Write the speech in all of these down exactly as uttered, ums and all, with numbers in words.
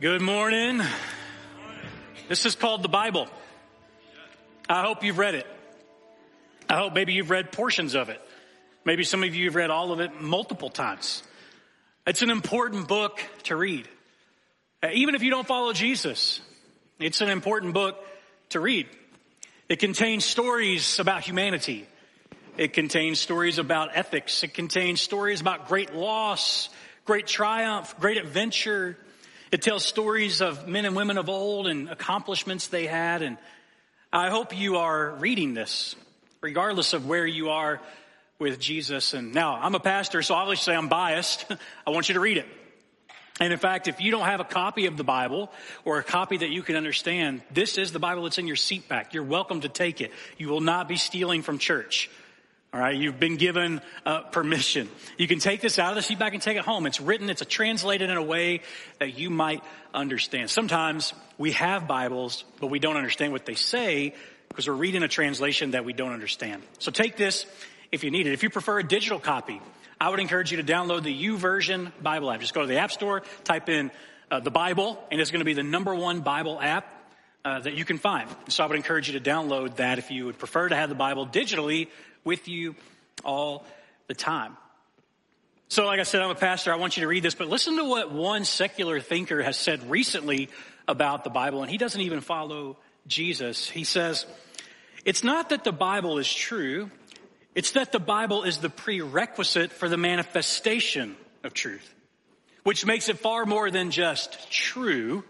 Good morning. This is called the Bible. I hope you've read it. I hope maybe you've read portions of it. Maybe some of you have read all of it multiple times. It's an important book to read. Even if you don't follow Jesus, it's an important book to read. It contains stories about humanity. It contains stories about ethics. It contains stories about great loss, great triumph, great adventure. It tells stories of men and women of old and accomplishments they had. And I hope you are reading this, regardless of where you are with Jesus. And now, I'm a pastor, so obviously I'm biased. I want you to read it. And in fact, if you don't have a copy of the Bible or a copy that you can understand, this is the Bible that's in your seat back. You're welcome to take it. You will not be stealing from church. All right, you've been given uh, permission. You can take this out of the seat back and take it home. It's written, it's translated in a way that you might understand. Sometimes we have Bibles, but we don't understand what they say because we're reading a translation that we don't understand. So take this if you need it. If you prefer a digital copy, I would encourage you to download the YouVersion Bible app. Just go to the App Store, type in uh, the Bible, and it's going to be the number one Bible app uh, that you can find. So I would encourage you to download that if you would prefer to have the Bible digitally with you all the time. So like I said, I'm a pastor. I want you to read this, but listen to what one secular thinker has said recently about the Bible, and he doesn't even follow Jesus. He says, it's not that the Bible is true. It's that the Bible is the prerequisite for the manifestation of truth, which makes it far more than just true.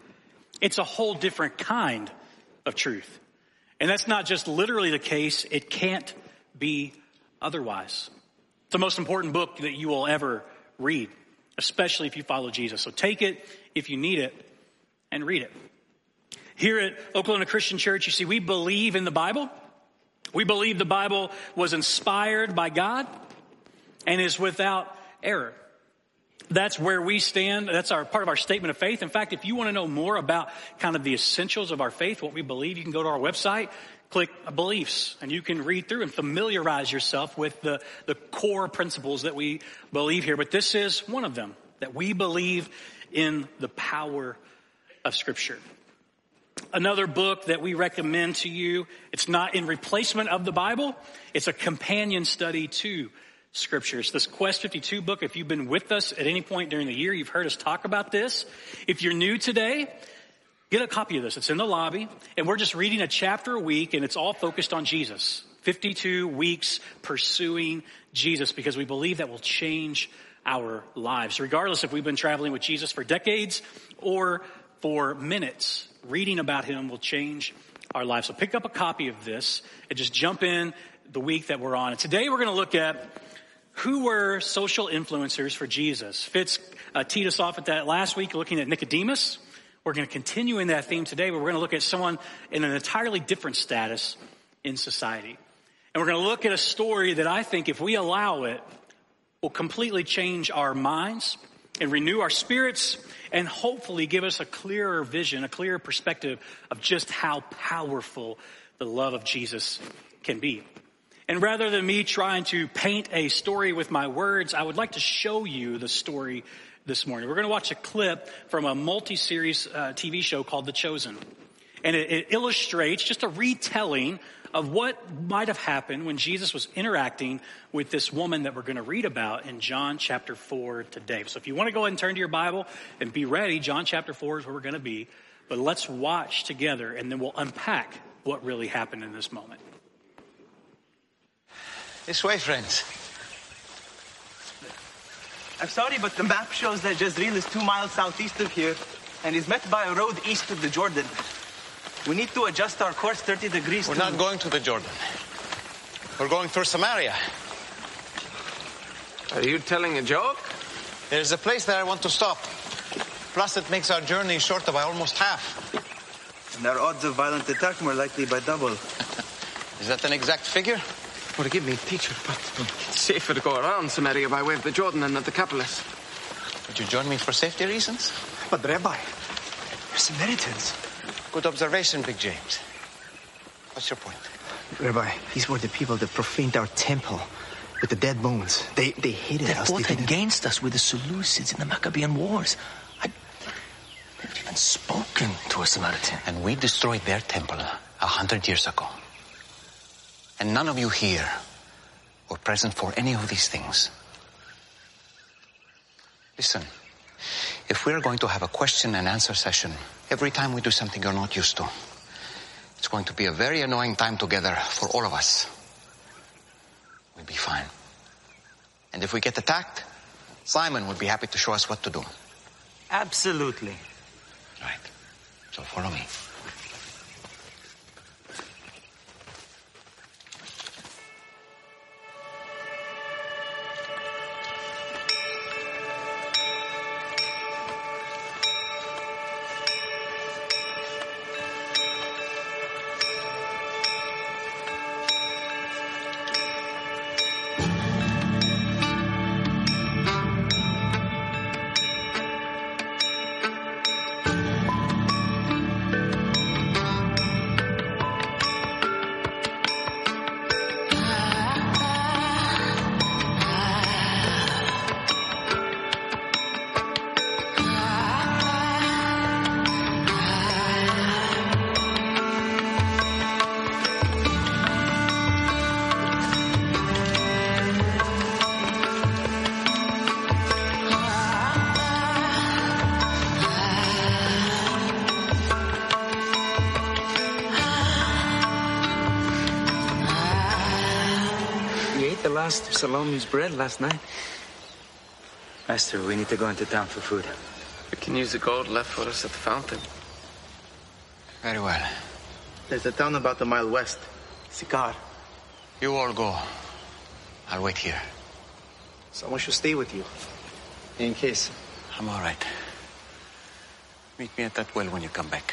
It's a whole different kind of truth. And that's not just literally the case. It can't be otherwise. It's the most important book that you will ever read, especially if you follow Jesus. So take it if you need it and read it. Here at Okolona Christian Church, you see, we believe in the Bible. We believe the Bible was inspired by God and is without error. That's where we stand. That's our part of our statement of faith. In fact, if you want to know more about kind of the essentials of our faith, what we believe, you can go to our website, click beliefs, and you can read through and familiarize yourself with the, the core principles that we believe here. But this is one of them, that we believe in the power of Scripture. Another book that we recommend to you, it's not in replacement of the Bible. It's a companion study to Scripture. It's this Quest fifty-two book. If you've been with us at any point during the year, you've heard us talk about this. If you're new today, get a copy of this. It's in the lobby, and we're just reading a chapter a week, and it's all focused on Jesus. fifty-two weeks pursuing Jesus, because we believe that will change our lives, regardless if we've been traveling with Jesus for decades or for minutes. Reading about him will change our lives. So pick up a copy of this and just jump in the week that we're on. And today we're going to look at who were social influencers for Jesus. Fitz uh, teed us off at that last week, looking at Nicodemus. We're going to continue in that theme today, but we're going to look at someone in an entirely different status in society. And we're going to look at a story that I think, if we allow it, will completely change our minds and renew our spirits and hopefully give us a clearer vision, a clearer perspective of just how powerful the love of Jesus can be. And rather than me trying to paint a story with my words, I would like to show you the story this morning. We're going to watch a clip from a multi-series uh, T V show called The Chosen. And it, it illustrates just a retelling of what might have happened when Jesus was interacting with this woman that we're going to read about in John chapter four today. So if you want to go ahead and turn to your Bible and be ready, John chapter four is where we're going to be. But let's watch together, and then we'll unpack what really happened in this moment. This way, friends. I'm sorry, but the map shows that Jezreel is two miles southeast of here and is met by a road east of the Jordan. We need to adjust our course thirty degrees. We're to... not going to the Jordan. We're going through Samaria. Are you telling a joke? There's a place that I want to stop. Plus, it makes our journey shorter by almost half. And our odds of violent attack more likely by double. Is that an exact figure? Forgive me, teacher, but it's safer to go around Samaria by way of the Jordan and the Decapolis. Would you join me for safety reasons? But, Rabbi, you're Samaritans. Good observation, Big James. What's your point? Rabbi, these were the people that profaned our temple with the dead bones. They they hated they us. Fought they fought against us with the Seleucids in the Maccabean Wars. I, they've even spoken to a Samaritan. And we destroyed their temple a hundred years ago. And none of you here were present for any of these things. Listen, if we're going to have a question and answer session every time we do something you're not used to, it's going to be a very annoying time together for all of us. We'll be fine. And if we get attacked, Simon would be happy to show us what to do. Absolutely. Right. So follow me. Last Salami's bread last night. Master, we need to go into town for food. We can use the gold left for us at the fountain. Very well. There's a town about a mile west. Sicar. You all go. I'll wait here. Someone should stay with you. In case. I'm all right. Meet me at that well when you come back.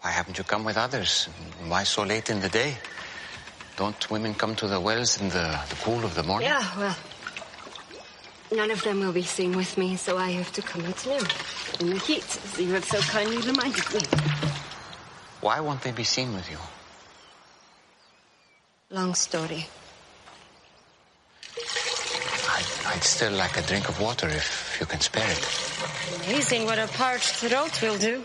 Why haven't you come with others? Why so late in the day? Don't women come to the wells in the, the cool of the morning? Yeah, well, none of them will be seen with me, so I have to come at noon in the heat, as you have so kindly reminded me. Why won't they be seen with you? Long story. I'd, I'd still like a drink of water if you can spare it. Amazing what a parched throat will do.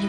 You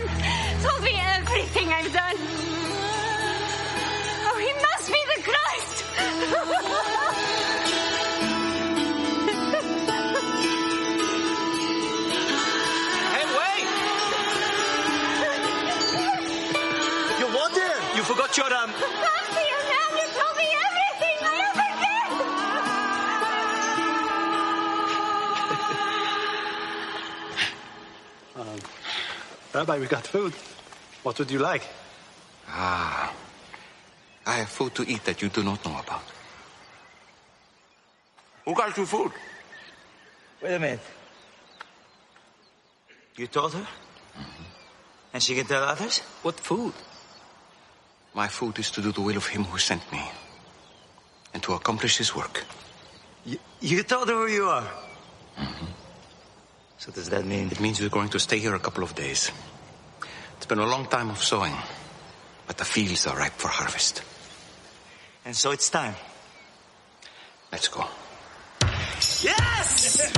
Ramin told me everything I've done. Oh, he must be the Christ. Hey, wait! You're wanted. You forgot your um. Rabbi, we got food. What would you like? Ah, I have food to eat that you do not know about. Who got you food? Wait a minute. You told her? Mm-hmm. And she can tell others? What food? My food is to do the will of him who sent me. And to accomplish his work. You, you told her who you are? Mm-hmm. So does that mean? It means we're going to stay here a couple of days. It's been a long time of sowing, but the fields are ripe for harvest. And so it's time. Let's go. Yes!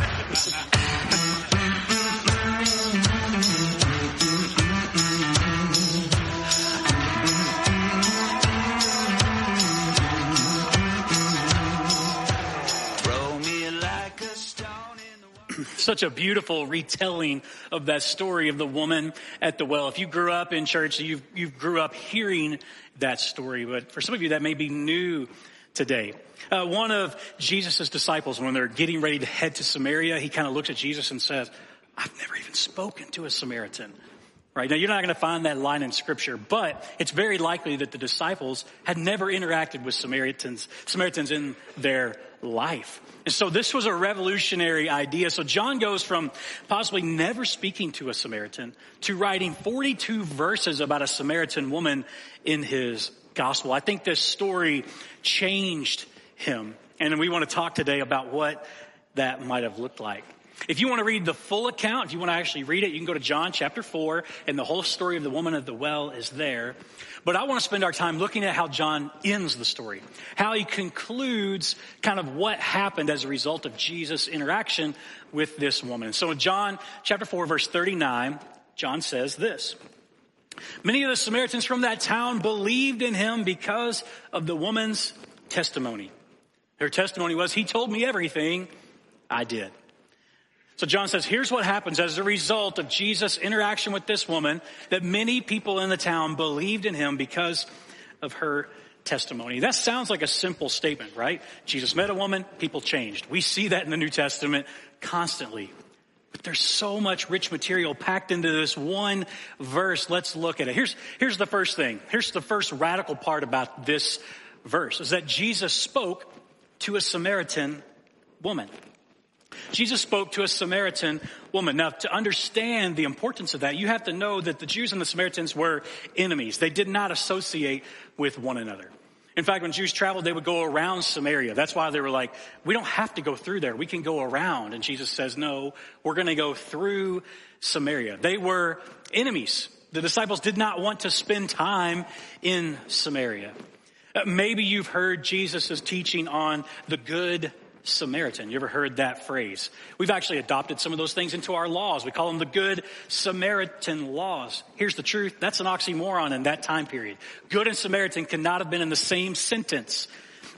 Such a beautiful retelling of that story of the woman at the well. If you grew up in church, you've, you've grew up hearing that story. But for some of you, that may be new today. Uh, one of Jesus' disciples, when they're getting ready to head to Samaria, he kind of looks at Jesus and says, I've never even spoken to a Samaritan. Right? Now, you're not going to find that line in Scripture, but it's very likely that the disciples had never interacted with Samaritans, Samaritans in their life. And so this was a revolutionary idea. So John goes from possibly never speaking to a Samaritan to writing forty-two verses about a Samaritan woman in his gospel. I think this story changed him. And we want to talk today about what that might have looked like. If you want to read the full account, if you want to actually read it, you can go to John chapter four, and the whole story of the woman at the well is there. But I want to spend our time looking at how John ends the story, how he concludes kind of what happened as a result of Jesus' interaction with this woman. So in John chapter four, verse thirty-nine, John says this, many of the Samaritans from that town believed in him because of the woman's testimony. Her testimony was, he told me everything I did. So John says, here's what happens as a result of Jesus' interaction with this woman, that many people in the town believed in him because of her testimony. That sounds like a simple statement, right? Jesus met a woman, people changed. We see that in the New Testament constantly. But there's so much rich material packed into this one verse. Let's look at it. Here's, here's the first thing. Here's the first radical part about this verse, is that Jesus spoke to a Samaritan woman. Jesus spoke to a Samaritan woman. Now, to understand the importance of that, you have to know that the Jews and the Samaritans were enemies. They did not associate with one another. In fact, when Jews traveled, they would go around Samaria. That's why they were like, we don't have to go through there. We can go around. And Jesus says, no, we're going to go through Samaria. They were enemies. The disciples did not want to spend time in Samaria. Maybe you've heard Jesus' teaching on the good Samaritan. You ever heard that phrase? We've actually adopted some of those things into our laws. We call them the Good Samaritan laws. Here's the truth. That's an oxymoron in that time period. Good and Samaritan could not have been in the same sentence.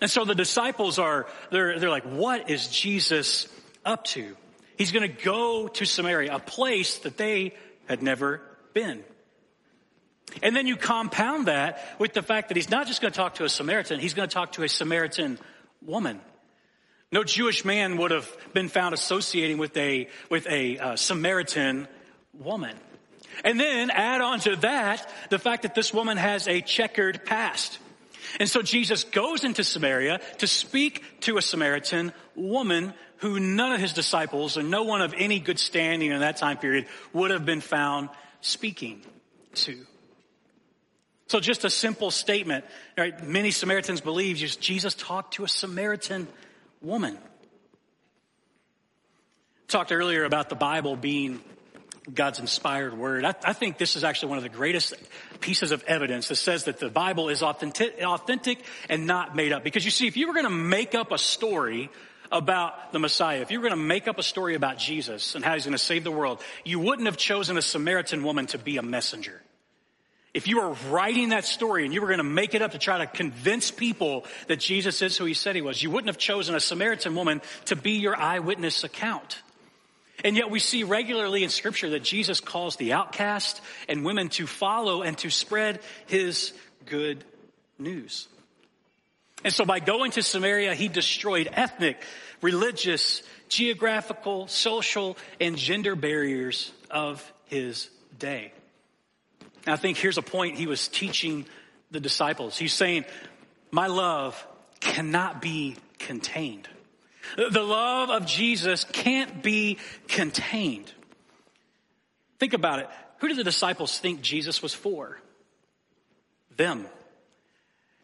And so the disciples are, they're, they're like, what is Jesus up to? He's going to go to Samaria, a place that they had never been. And then you compound that with the fact that he's not just going to talk to a Samaritan. He's going to talk to a Samaritan woman. No Jewish man would have been found associating with a with a uh, Samaritan woman. And then add on to that the fact that this woman has a checkered past. And so Jesus goes into Samaria to speak to a Samaritan woman who none of his disciples and no one of any good standing in that time period would have been found speaking to. So just a simple statement, right? Many Samaritans believe Jesus talked to a Samaritan woman. Talked earlier about the Bible being God's inspired word. I, I think this is actually one of the greatest pieces of evidence that says that the Bible is authentic, authentic and not made up. Because you see, if you were going to make up a story about the Messiah, if you were going to make up a story about Jesus and how he's going to save the world, you wouldn't have chosen a Samaritan woman to be a messenger. If you were writing that story and you were going to make it up to try to convince people that Jesus is who he said he was, you wouldn't have chosen a Samaritan woman to be your eyewitness account. And yet we see regularly in Scripture that Jesus calls the outcast and women to follow and to spread his good news. And so by going to Samaria, he destroyed ethnic, religious, geographical, social, and gender barriers of his day. And I think here's a point he was teaching the disciples. He's saying, my love cannot be contained. The love of Jesus can't be contained. Think about it. Who did the disciples think Jesus was for? Them.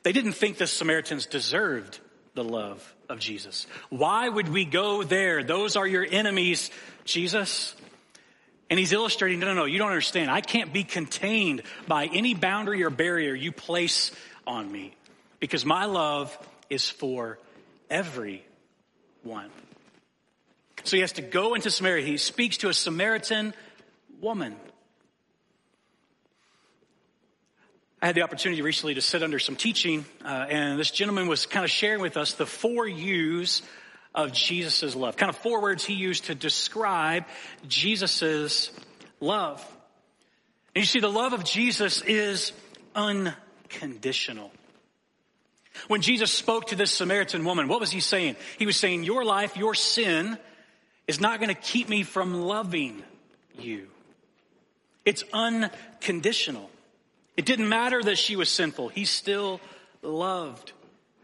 They didn't think the Samaritans deserved the love of Jesus. Why would we go there? Those are your enemies, Jesus. And he's illustrating, no, no, no, you don't understand. I can't be contained by any boundary or barrier you place on me because my love is for everyone. So he has to go into Samaria. He speaks to a Samaritan woman. I had the opportunity recently to sit under some teaching, uh, and this gentleman was kind of sharing with us the four U's of Jesus's love, kind of four words he used to describe Jesus's love. And you see, the love of Jesus is unconditional. When Jesus spoke to this Samaritan woman, what was he saying? He was saying, your life, your sin is not going to keep me from loving you. It's unconditional. It didn't matter that she was sinful. He still loved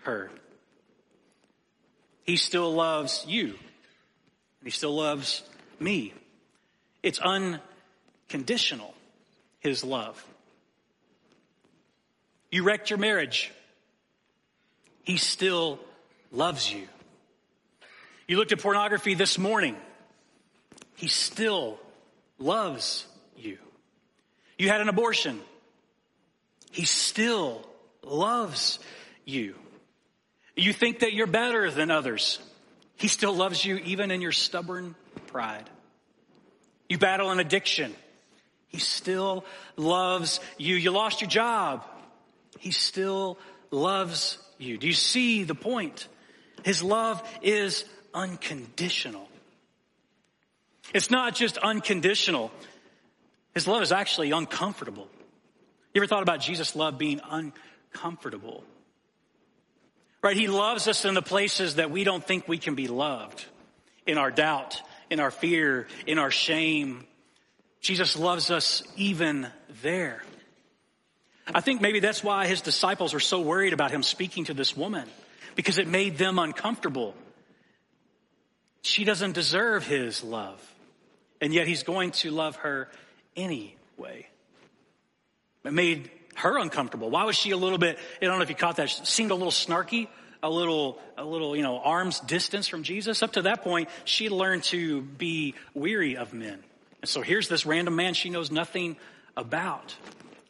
her. He still loves you. And he still loves me. It's unconditional, his love. You wrecked your marriage. He still loves you. You looked at pornography this morning. He still loves you. You had an abortion. He still loves you. You think that you're better than others. He still loves you even in your stubborn pride. You battle an addiction. He still loves you. You lost your job. He still loves you. You. Do you see the point? His love is unconditional. It's not just unconditional. His love is actually uncomfortable. You ever thought about Jesus' love being uncomfortable? Right? He loves us in the places that we don't think we can be loved. In our doubt, in our fear, in our shame. Jesus loves us even there. I think maybe that's why his disciples were so worried about him speaking to this woman, because it made them uncomfortable. She doesn't deserve his love, and yet he's going to love her anyway. It made her uncomfortable. Why was she a little bit, I don't know if you caught that, she seemed a little snarky, a little, a little, you know, arm's distance from Jesus. Up to that point, she learned to be weary of men. And so here's this random man she knows nothing about.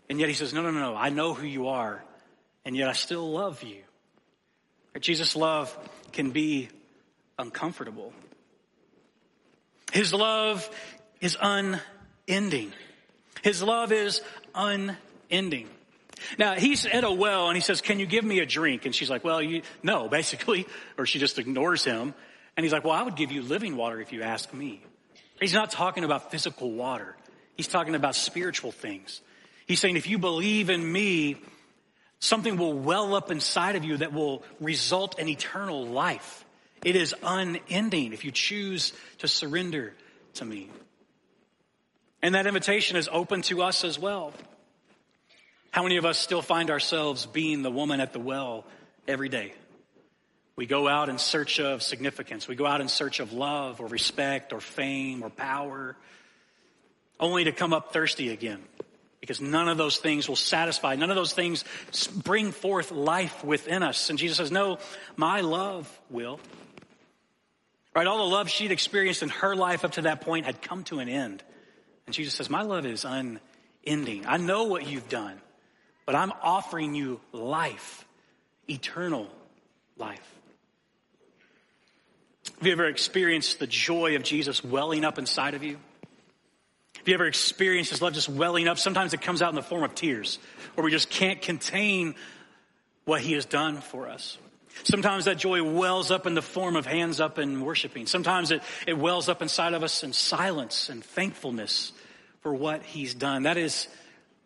And yet he says, no, no, no, I know who you are, and yet I still love you. Jesus' love can be uncomfortable. His love is unending. His love is unending. Now, he's at a well, and he says, can you give me a drink? And she's like, well, you, no, basically, or she just ignores him. And he's like, well, I would give you living water if you asked me. He's not talking about physical water. He's talking about spiritual things. He's saying, if you believe in me, something will well up inside of you that will result in eternal life. It is unending if you choose to surrender to me. And that invitation is open to us as well. How many of us still find ourselves being the woman at the well every day? We go out in search of significance. We go out in search of love or respect or fame or power, only to come up thirsty again. Because none of those things will satisfy. None of those things bring forth life within us. And Jesus says, no, my love will. Right? All the love she'd experienced in her life up to that point had come to an end. And Jesus says, my love is unending. I know what you've done, but I'm offering you life, eternal life. Have you ever experienced the joy of Jesus welling up inside of you? Have you ever experienced his love just welling up? Sometimes it comes out in the form of tears, where we just can't contain what he has done for us. Sometimes that joy wells up in the form of hands up and worshiping. Sometimes it, it wells up inside of us in silence and thankfulness for what he's done. That is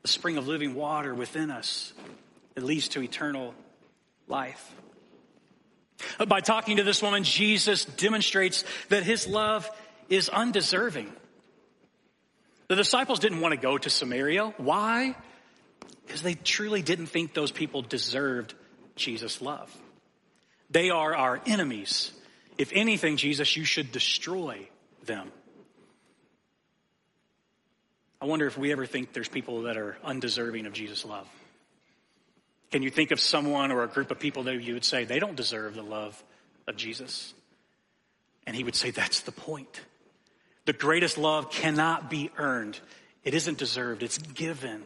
the spring of living water within us that leads to eternal life. But by talking to this woman, Jesus demonstrates that his love is undeserving. The disciples didn't want to go to Samaria. Why? Because they truly didn't think those people deserved Jesus' love. They are our enemies. If anything, Jesus, you should destroy them. I wonder if we ever think there's people that are undeserving of Jesus' love. Can you think of someone or a group of people that you would say, they don't deserve the love of Jesus? And he would say, that's the point. The greatest love cannot be earned. It isn't deserved, it's given.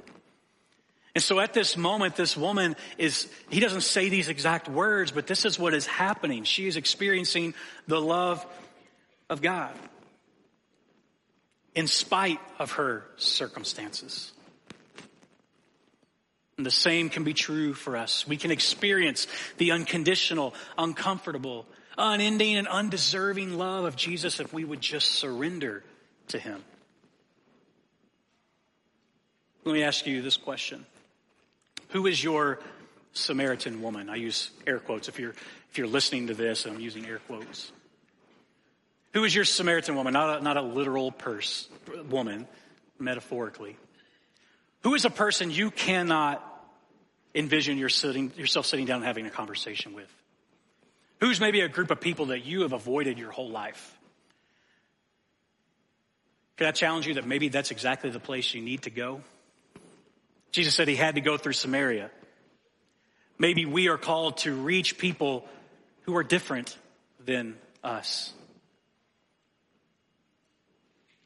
And so at this moment, this woman is, he doesn't say these exact words, but this is what is happening. She is experiencing the love of God in spite of her circumstances. And the same can be true for us. We can experience the unconditional, uncomfortable, unending, and undeserving love of Jesus if we would just surrender to him. Let me ask you this question. Who is your Samaritan woman? I use air quotes. If you're, if you're listening to this, I'm using air quotes. Who is your Samaritan woman? Not a, not a literal pers- woman, metaphorically. Who is a person you cannot envision your sitting, yourself sitting down and having a conversation with? Who's maybe a group of people that you have avoided your whole life? Could I challenge you that maybe that's exactly the place you need to go? Jesus said he had to go through Samaria. Maybe we are called to reach people who are different than us.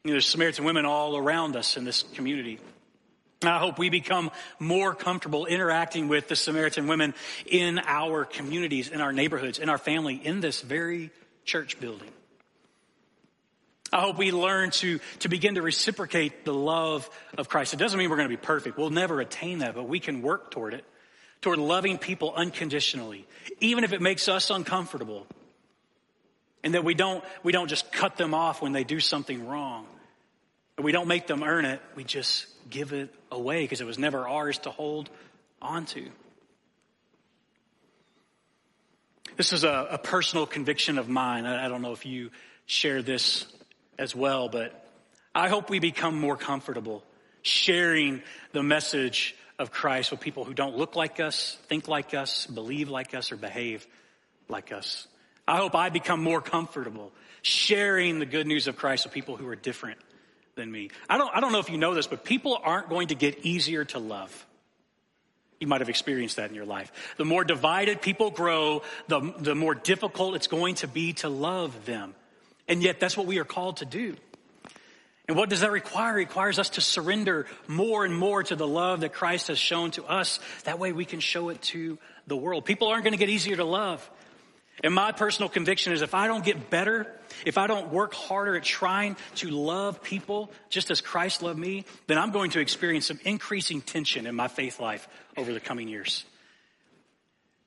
You know, there's Samaritan women all around us in this community. And I hope we become more comfortable interacting with the Samaritan women in our communities, in our neighborhoods, in our family, in this very church building. I hope we learn to, to begin to reciprocate the love of Christ. It doesn't mean we're going to be perfect. We'll never attain that, but we can work toward it, toward loving people unconditionally, even if it makes us uncomfortable. And that we don't, we don't just cut them off when they do something wrong. And we don't make them earn it. We just give it away because it was never ours to hold onto. This is a, a personal conviction of mine. I, I don't know if you share this as well, but I hope we become more comfortable sharing the message of Christ with people who don't look like us, think like us, believe like us, or behave like us. I hope I become more comfortable sharing the good news of Christ with people who are different than me. I don't, I don't know if you know this, but people aren't going to get easier to love. You might have experienced that in your life. The more divided people grow, the, the more difficult it's going to be to love them. And yet that's what we are called to do. And what does that require? It requires us to surrender more and more to the love that Christ has shown to us. That way we can show it to the world. People aren't going to get easier to love. And my personal conviction is if I don't get better, if I don't work harder at trying to love people just as Christ loved me, then I'm going to experience some increasing tension in my faith life over the coming years.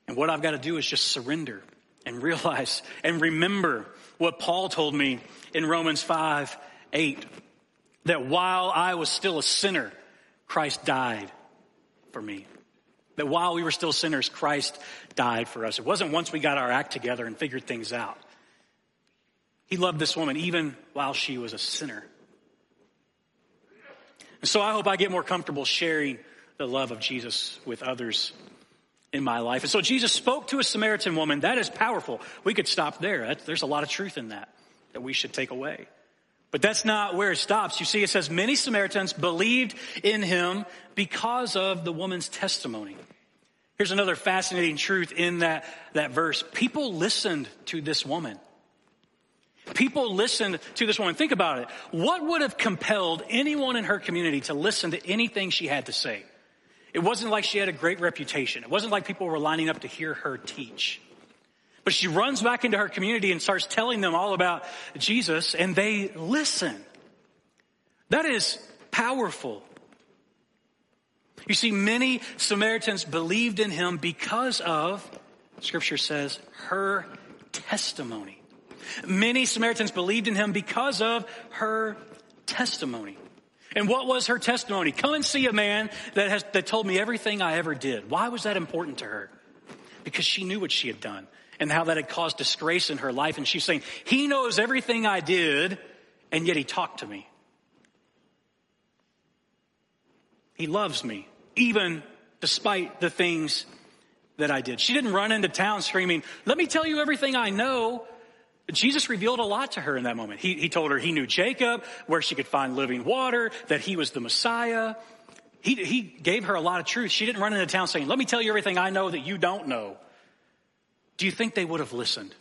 And what I've got to do is just surrender and realize and remember what Paul told me in Romans five eight, that while I was still a sinner, Christ died for me. That while we were still sinners, Christ died for us. It wasn't once we got our act together and figured things out. He loved this woman even while she was a sinner. And so I hope I get more comfortable sharing the love of Jesus with others in my life. And so Jesus spoke to a Samaritan woman. That is powerful. We could stop there. That, there's a lot of truth in that that we should take away. But that's not where it stops. You see, it says many Samaritans believed in him because of the woman's testimony. Here's another fascinating truth in that, that verse. People listened to this woman. People listened to this woman. Think about it. What would have compelled anyone in her community to listen to anything she had to say? It wasn't like she had a great reputation. It wasn't like people were lining up to hear her teach. But she runs back into her community and starts telling them all about Jesus, and they listen. That is powerful. You see, many Samaritans believed in him because of, Scripture says, her testimony. Many Samaritans believed in him because of her testimony. And what was her testimony? Come and see a man that has that told me everything I ever did. Why was that important to her? Because she knew what she had done and how that had caused disgrace in her life. And she's saying, he knows everything I did, and yet he talked to me. He loves me, even despite the things that I did. She didn't run into town screaming, let me tell you everything I know. Jesus revealed a lot to her in that moment. He, he told her he knew Jacob, where she could find living water, that he was the Messiah. He, he gave her a lot of truth. She didn't run into town saying, let me tell you everything I know that you don't know. Do you think they would have listened?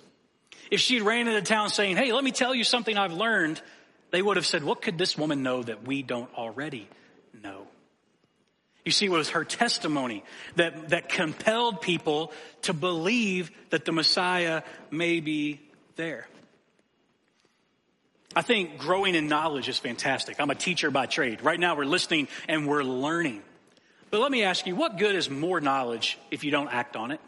If she ran into town saying, hey, let me tell you something I've learned, they would have said, what could this woman know that we don't already know? You see, it was her testimony that, that compelled people to believe that the Messiah may be there. I think growing in knowledge is fantastic. I'm a teacher by trade. Right now we're listening and we're learning. But let me ask you, what good is more knowledge if you don't act on it?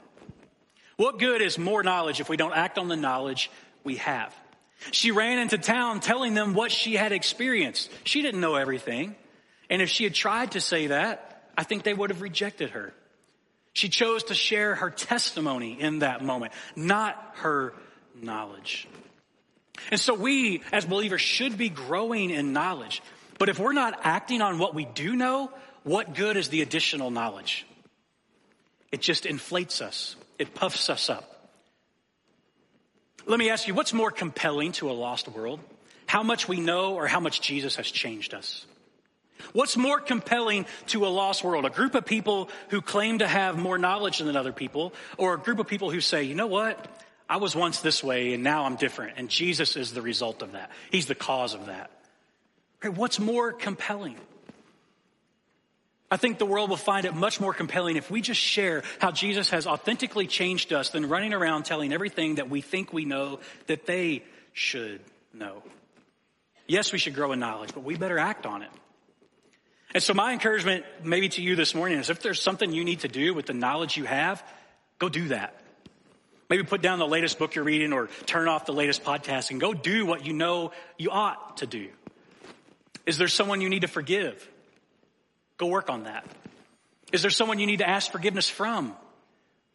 What good is more knowledge if we don't act on the knowledge we have? She ran into town telling them what she had experienced. She didn't know everything. And if she had tried to say that, I think they would have rejected her. She chose to share her testimony in that moment, not her knowledge. And so we, as believers, should be growing in knowledge. But if we're not acting on what we do know, what good is the additional knowledge? It just inflates us. It puffs us up. Let me ask you, what's more compelling to a lost world? How much we know or how much Jesus has changed us? What's more compelling to a lost world? A group of people who claim to have more knowledge than other people, or a group of people who say, you know what? I was once this way and now I'm different. And Jesus is the result of that. He's the cause of that. What's more compelling? I think the world will find it much more compelling if we just share how Jesus has authentically changed us than running around telling everything that we think we know that they should know. Yes, we should grow in knowledge, but we better act on it. And so my encouragement maybe to you this morning is if there's something you need to do with the knowledge you have, go do that. Maybe put down the latest book you're reading or turn off the latest podcast and go do what you know you ought to do. Is there someone you need to forgive? Go work on that. Is there someone you need to ask forgiveness from?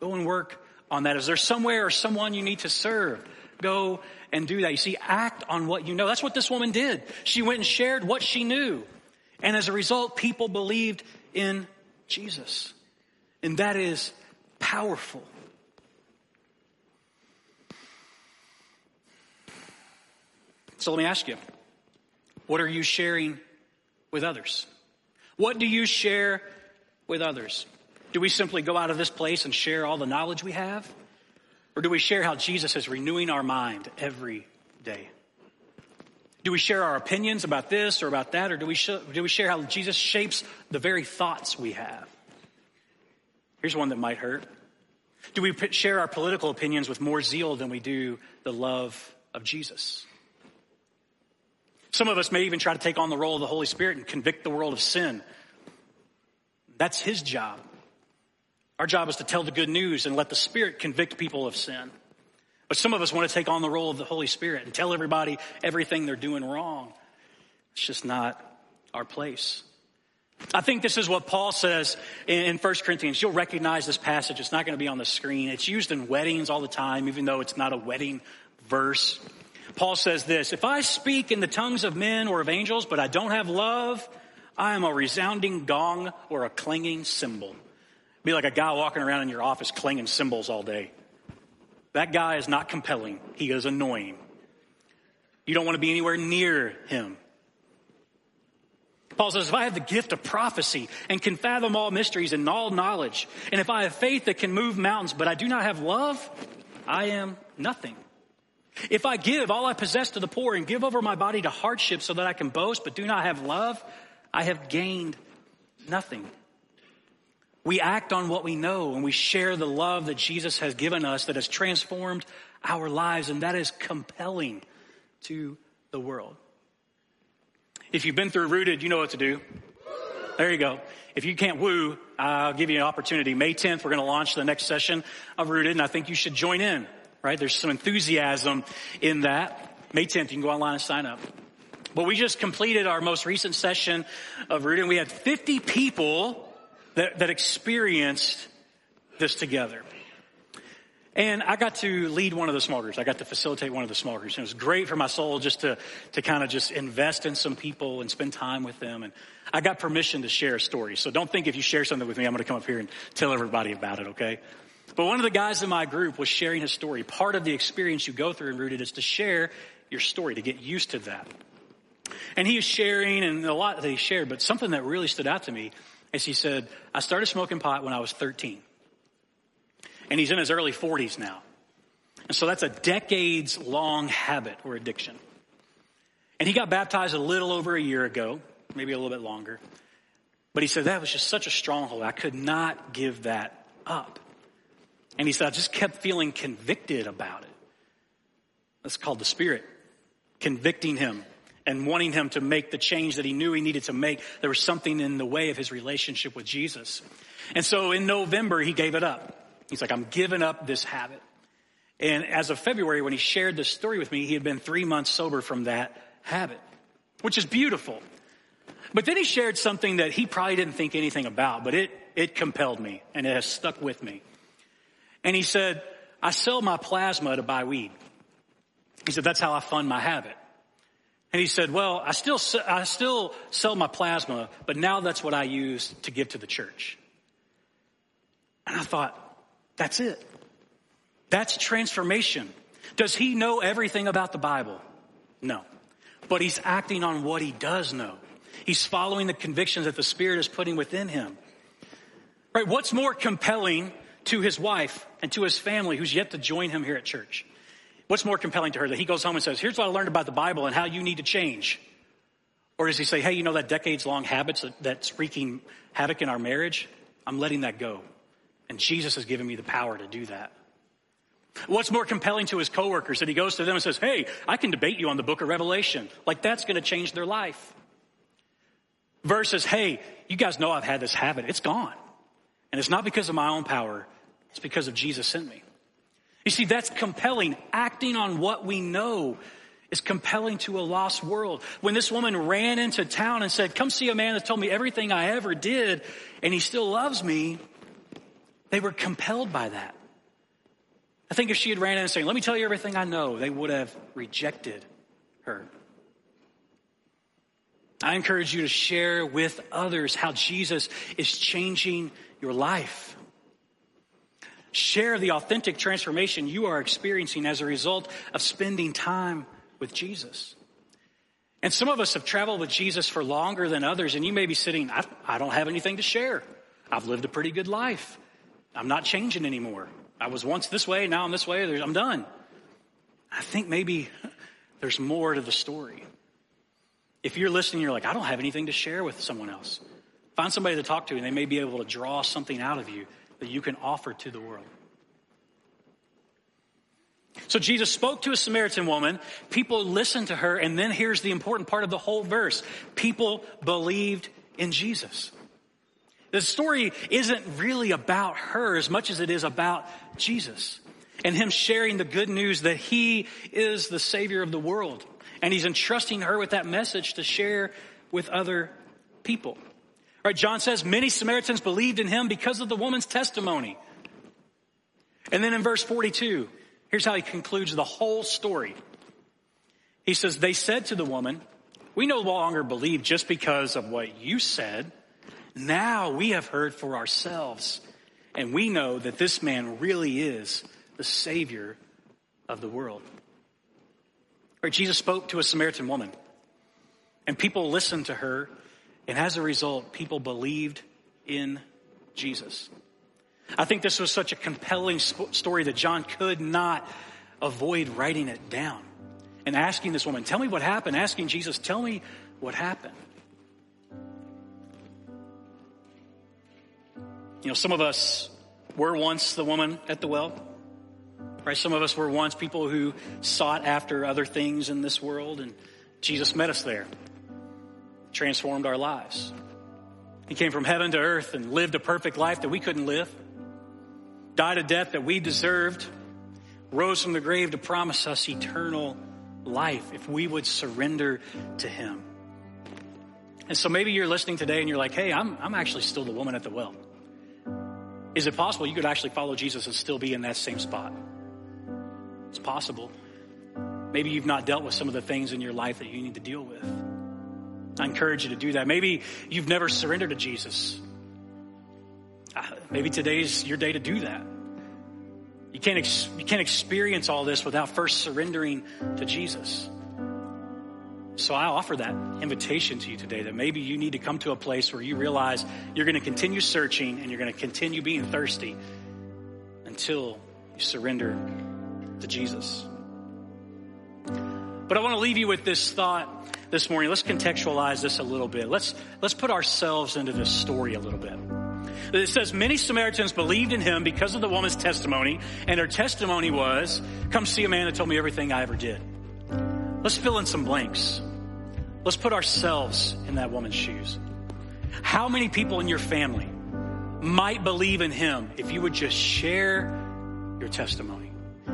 Go and work on that. Is there somewhere or someone you need to serve? Go and do that. You see, act on what you know. That's what this woman did. She went and shared what she knew. And as a result, people believed in Jesus. And that is powerful. So let me ask you, what are you sharing with others? What do you share with others? Do we simply go out of this place and share all the knowledge we have? Or do we share how Jesus is renewing our mind every day? Do we share our opinions about this or about that? Or do we sh- do we share how Jesus shapes the very thoughts we have? Here's one that might hurt. Do we p- share our political opinions with more zeal than we do the love of Jesus? Some of us may even try to take on the role of the Holy Spirit and convict the world of sin. That's his job. Our job is to tell the good news and let the Spirit convict people of sin. But some of us want to take on the role of the Holy Spirit and tell everybody everything they're doing wrong. It's just not our place. I think this is what Paul says in First Corinthians. You'll recognize this passage. It's not going to be on the screen. It's used in weddings all the time, even though it's not a wedding verse. Paul says this, if I speak in the tongues of men or of angels, but I don't have love, I am a resounding gong or a clanging cymbal. It'd be like a guy walking around in your office clanging cymbals all day. That guy is not compelling. He is annoying. You don't want to be anywhere near him. Paul says, if I have the gift of prophecy and can fathom all mysteries and all knowledge, and if I have faith that can move mountains, but I do not have love, I am nothing. If I give all I possess to the poor and give over my body to hardship so that I can boast but do not have love, I have gained nothing. We act on what we know, and we share the love that Jesus has given us that has transformed our lives, and that is compelling to the world. If you've been through Rooted, you know what to do. There you go. If you can't woo, I'll give you an opportunity. May tenth, we're going to launch the next session of Rooted, and I think you should join in, right? There's some enthusiasm in that. May tenth, you can go online and sign up. But we just completed our most recent session of Rooted, and we had fifty people that, that experienced this together. And I got to lead one of the small groups. I got to facilitate one of the small groups. And it was great for my soul just to, to kind of just invest in some people and spend time with them. And I got permission to share a story. So don't think if you share something with me, I'm going to come up here and tell everybody about it, okay? But one of the guys in my group was sharing his story. Part of the experience you go through in Rooted is to share your story, to get used to that. And he was sharing, and a lot that he shared, but something that really stood out to me is he said, I started smoking pot when I was thirteen. And he's in his early forties now. And so that's a decades-long habit or addiction. And he got baptized a little over a year ago, maybe a little bit longer. But he said, that was just such a stronghold. I could not give that up. And he said, I just kept feeling convicted about it. That's called the Spirit convicting him and wanting him to make the change that he knew he needed to make. There was something in the way of his relationship with Jesus. And so in November, he gave it up. He's like, I'm giving up this habit. And as of February, when he shared this story with me, he had been three months sober from that habit, which is beautiful. But then he shared something that he probably didn't think anything about, but it, it compelled me, and it has stuck with me. And he said, I sell my plasma to buy weed. He said, that's how I fund my habit. And he said, well, I still, I still sell my plasma, but now that's what I use to give to the church. And I thought, that's it. That's transformation. Does he know everything about the Bible? No. But he's acting on what he does know. He's following the convictions that the Spirit is putting within him. Right? What's more compelling to his wife and to his family who's yet to join him here at church? What's more compelling to her that he goes home and says, here's what I learned about the Bible and how you need to change? Or does he say, hey, you know that decades-long habit that's wreaking havoc in our marriage? I'm letting that go. And Jesus has given me the power to do that. What's more compelling to his coworkers that he goes to them and says, hey, I can debate you on the book of Revelation. Like that's going to change their life. Versus, hey, you guys know I've had this habit. It's gone. And it's not because of my own power. It's because of Jesus sent me. You see, that's compelling. Acting on what we know is compelling to a lost world. When this woman ran into town and said, come see a man that told me everything I ever did and he still loves me. They were compelled by that. I think if she had ran in and saying, let me tell you everything I know, they would have rejected her. I encourage you to share with others how Jesus is changing your life. Share the authentic transformation you are experiencing as a result of spending time with Jesus. And some of us have traveled with Jesus for longer than others, and you may be sitting, I, I don't have anything to share. I've lived a pretty good life. I'm not changing anymore. I was once this way, now I'm this way, I'm done. I think maybe there's more to the story. If you're listening, you're like, I don't have anything to share with someone else. Find somebody to talk to, and they may be able to draw something out of you that you can offer to the world. So Jesus spoke to a Samaritan woman. People listened to her, and then here's the important part of the whole verse. People believed in Jesus. The story isn't really about her as much as it is about Jesus and him sharing the good news that he is the Savior of the world. And he's entrusting her with that message to share with other people. All right, John says, many Samaritans believed in him because of the woman's testimony. And then in verse forty-two, here's how he concludes the whole story. He says, they said to the woman, we no longer believe just because of what you said. Now we have heard for ourselves, and we know that this man really is the Savior of the world. Right, Jesus spoke to a Samaritan woman, and people listened to her, and as a result, people believed in Jesus. I think this was such a compelling sp- story that John could not avoid writing it down and asking this woman, tell me what happened, asking Jesus, tell me what happened. You know, some of us were once the woman at the well, right? Some of us were once people who sought after other things in this world, and Jesus met us there, transformed our lives. He came from heaven to earth and lived a perfect life that we couldn't live, died a death that we deserved, rose from the grave to promise us eternal life if we would surrender to him. And so maybe you're listening today and you're like, hey, I'm I'm actually still the woman at the well. Is it possible you could actually follow Jesus and still be in that same spot? It's possible. Maybe you've not dealt with some of the things in your life that you need to deal with. I encourage you to do that. Maybe you've never surrendered to Jesus. Maybe today's your day to do that. You can't ex- you can't experience all this without first surrendering to Jesus. So I offer that invitation to you today that maybe you need to come to a place where you realize you're going to continue searching and you're going to continue being thirsty until you surrender to Jesus. But I want to leave you with this thought this morning. Let's contextualize this a little bit. Let's let's put ourselves into this story a little bit. It says, many Samaritans believed in him because of the woman's testimony, and her testimony was, come see a man who told me everything I ever did. Let's fill in some blanks. Let's put ourselves in that woman's shoes. How many people in your family might believe in him if you would just share your testimony?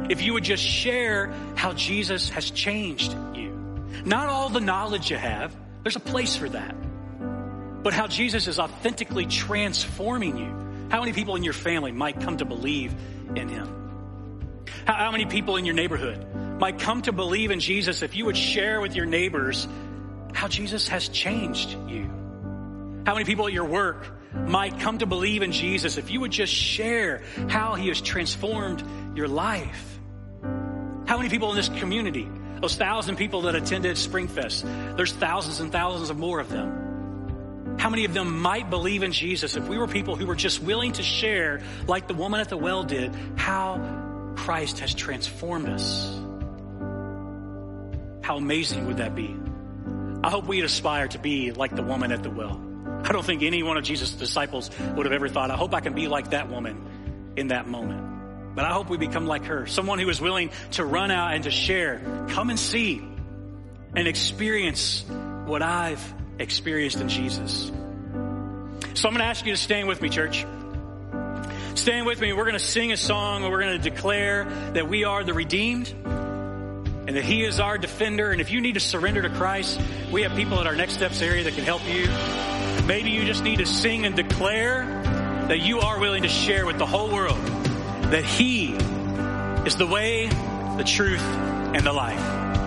If you would just share how Jesus has changed you. Not all the knowledge you have. There's a place for that. But how Jesus is authentically transforming you. How many people in your family might come to believe in him? How, how many people in your neighborhood might come to believe in Jesus if you would share with your neighbors how Jesus has changed you? How many people at your work might come to believe in Jesus if you would just share how he has transformed your life? How many people in this community, those thousand people that attended SpringFest, there's thousands and thousands of more of them. How many of them might believe in Jesus if we were people who were just willing to share, like the woman at the well did, how Christ has transformed us? How amazing would that be? I hope we aspire to be like the woman at the well. I don't think any one of Jesus' disciples would have ever thought, I hope I can be like that woman in that moment. But I hope we become like her, someone who is willing to run out and to share, come and see and experience what I've experienced in Jesus. So I'm going to ask you to stand with me, church. Stand with me. We're going to sing a song and we're going to declare that we are the redeemed, and that he is our defender. And if you need to surrender to Christ, we have people at our Next Steps area that can help you. Maybe you just need to sing and declare that you are willing to share with the whole world that he is the way, the truth, and the life.